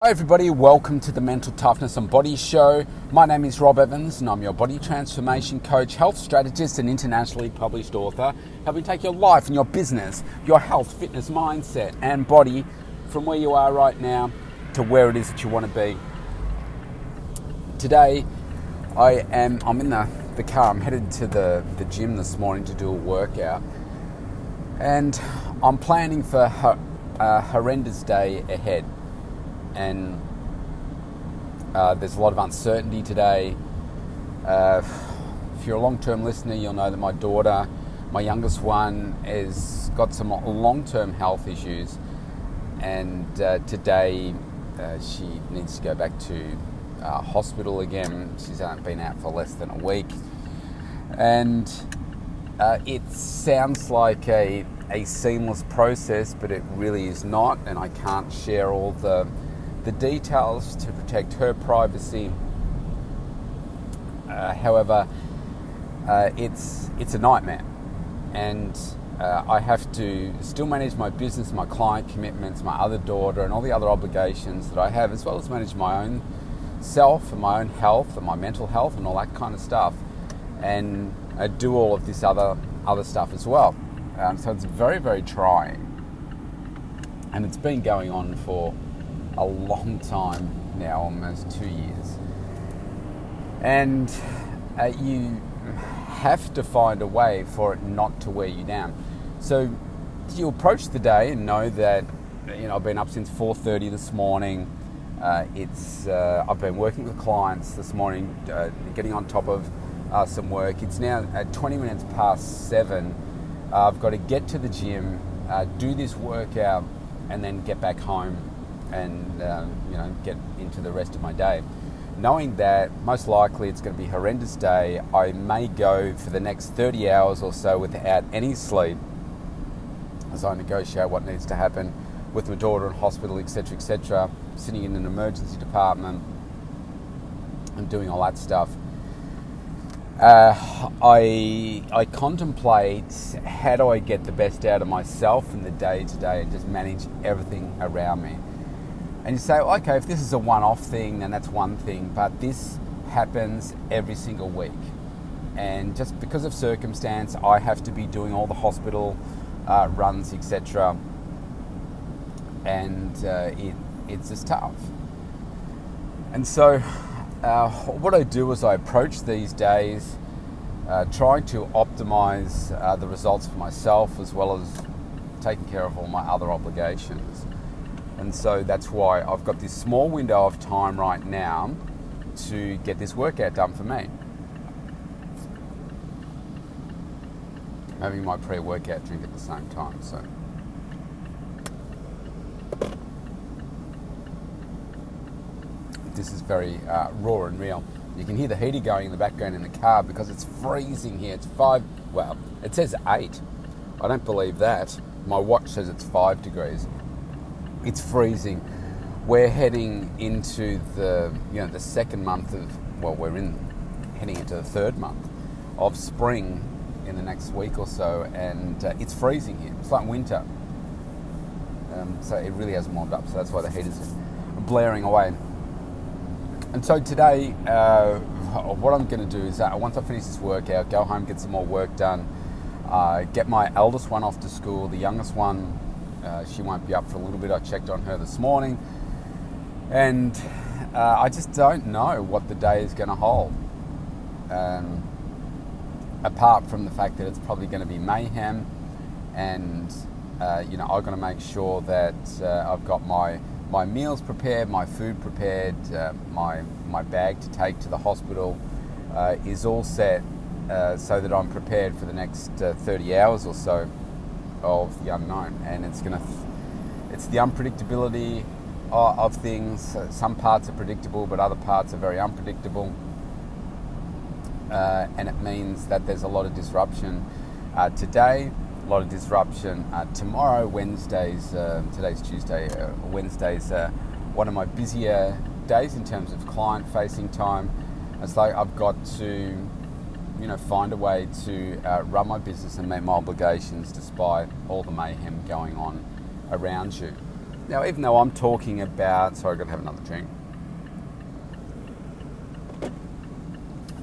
Hi everybody, welcome to the Mental Toughness and Body show. My name is Rob Evans and I'm your body transformation coach, health strategist and internationally published author, helping take your life and your business, your health, fitness, mindset and body from where you are right now to where it is that you want to be. Today I'm in the car, I'm headed to the gym this morning to do a workout and I'm planning for a horrendous day ahead. And there's a lot of uncertainty today. If you're a long-term listener, you'll know that my daughter, my youngest one, has got some long-term health issues. And today she needs to go back to hospital again. She's been out for less than a week. And it sounds like a seamless process, but it really is not. And I can't share all the details to protect her privacy. However, it's a nightmare, and I have to still manage my business, my client commitments, my other daughter, and all the other obligations that I have, as well as manage my own self and my own health and my mental health and all that kind of stuff, and I do all of this other stuff as well. So it's very, very trying, and it's been going on for a long time now, almost 2 years. And you have to find a way for it not to wear you down. So you approach the day and know that, you know, I've been up since 4:30 this morning. I've been working with clients this morning, getting on top of some work. It's now at 20 minutes past 7. I've got to get to the gym, do this workout, and then get back home and get into the rest of my day, knowing that most likely it's going to be a horrendous day. I may go for the next 30 hours or so without any sleep as I negotiate what needs to happen with my daughter in hospital, etc., etc., sitting in an emergency department and doing all that stuff. I contemplate how do I get the best out of myself in the day to day and just manage everything around me. And you say, okay, if this is a one-off thing, then that's one thing, but this happens every single week. And just because of circumstance, I have to be doing all the hospital runs, etc. And it's just tough. And so what I do is I approach these days trying to optimize the results for myself as well as taking care of all my other obligations. And so that's why I've got this small window of time right now to get this workout done for me. I'm having my pre-workout drink at the same time, so. This is very raw and real. You can hear the heater going in the background in the car because it's freezing here. It's it says 8. I don't believe that. My watch says it's 5 degrees. It's freezing. We're heading into the second month of, heading into the third month of spring in the next week or so, and it's freezing here. It's like winter. So it really hasn't warmed up, so that's why the heat is blaring away. And so today, what I'm going to do is once I finish this workout, go home, get some more work done, get my eldest one off to school, the youngest one, she won't be up for a little bit. I checked on her this morning, and I just don't know what the day is going to hold, apart from the fact that it's probably going to be mayhem. And I've got to make sure that I've got my meals prepared, my food prepared, my bag to take to the hospital is all set, so that I'm prepared for the next 30 hours or so of the unknown. And it's the unpredictability of things. Some parts are predictable, but other parts are very unpredictable, and it means that there's a lot of disruption today, a lot of disruption tomorrow. Today's Tuesday. Wednesday's one of my busier days in terms of client facing time. It's like I've got to find a way to run my business and meet my obligations despite all the mayhem going on around you. Now, even though I'm talking about... Sorry, I've got to have another drink.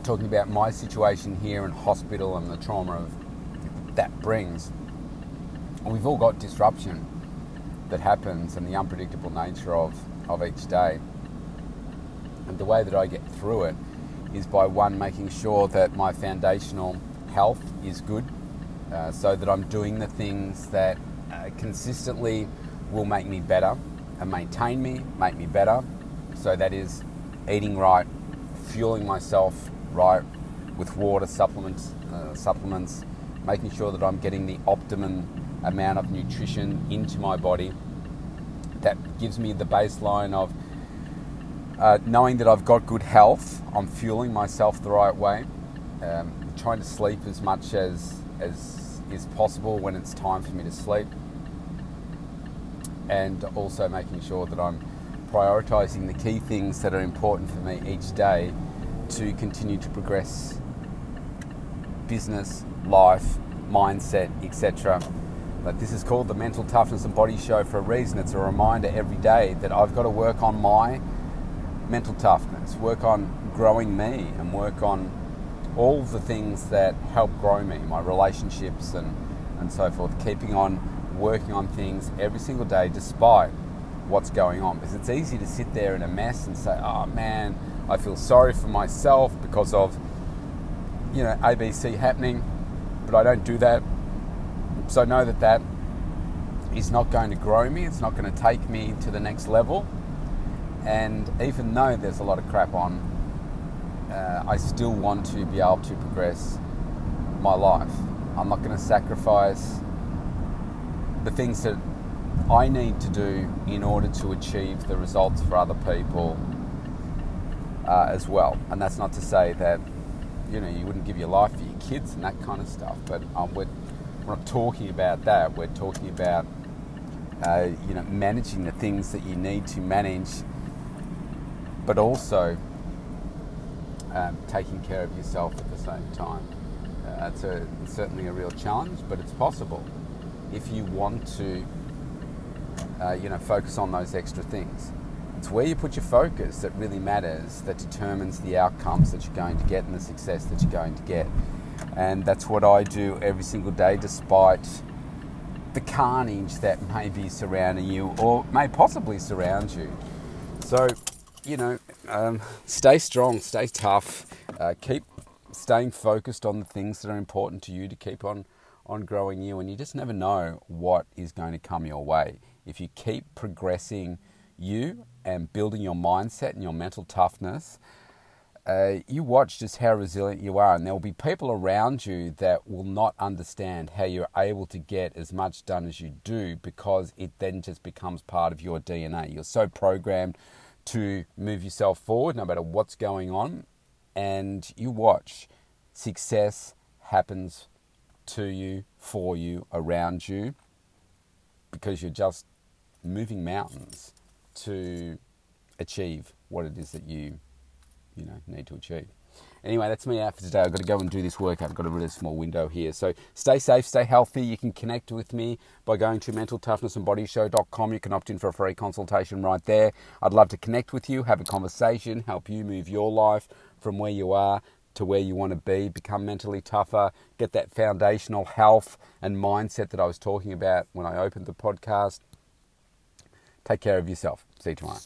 Talking about my situation here in hospital and the trauma of that brings. We've all got disruption that happens and the unpredictable nature of each day. And the way that I get through it is by, one, making sure that my foundational health is good, so that I'm doing the things that consistently will make me better and maintain me, make me better. So that is eating right, fueling myself right with water, supplements, making sure that I'm getting the optimum amount of nutrition into my body. That gives me the baseline of knowing that I've got good health, I'm fueling myself the right way, trying to sleep as much as is possible when it's time for me to sleep, and also making sure that I'm prioritising the key things that are important for me each day to continue to progress business, life, mindset, etc. But this is called the Mental Toughness and Body Show for a reason. It's a reminder every day that I've got to work on my mental toughness, work on growing me, and work on all the things that help grow me, my relationships and so forth, keeping on working on things every single day despite what's going on. Because it's easy to sit there in a mess and say, oh man, I feel sorry for myself because of, you know, ABC happening, but I don't do that. So I know that that is not going to grow me, it's not going to take me to the next level. And even though there's a lot of crap on, I still want to be able to progress my life. I'm not going to sacrifice the things that I need to do in order to achieve the results for other people as well. And that's not to say that, you know, you wouldn't give your life for your kids and that kind of stuff, but we're not talking about that. We're talking about managing the things that you need to manage, but also taking care of yourself at the same time. It's certainly a real challenge, but it's possible if you want to, focus on those extra things. It's where you put your focus that really matters, that determines the outcomes that you're going to get and the success that you're going to get. And that's what I do every single day, despite the carnage that may be surrounding you or may possibly surround you. So, stay strong, stay tough, keep staying focused on the things that are important to you to keep on growing you. And you just never know what is going to come your way. If you keep progressing you and building your mindset and your mental toughness, you watch just how resilient you are, and there will be people around you that will not understand how you're able to get as much done as you do, because it then just becomes part of your DNA. You're so programmed to move yourself forward no matter what's going on, and you watch. Success happens to you, for you, around you, because you're just moving mountains to achieve what it is that you need to achieve. Anyway, that's me out for today. I've got to go and do this work. I've got a really small window here. So stay safe, stay healthy. You can connect with me by going to mentaltoughnessandbodyshow.com. You can opt in for a free consultation right there. I'd love to connect with you, have a conversation, help you move your life from where you are to where you want to be, become mentally tougher, get that foundational health and mindset that I was talking about when I opened the podcast. Take care of yourself. See you tomorrow.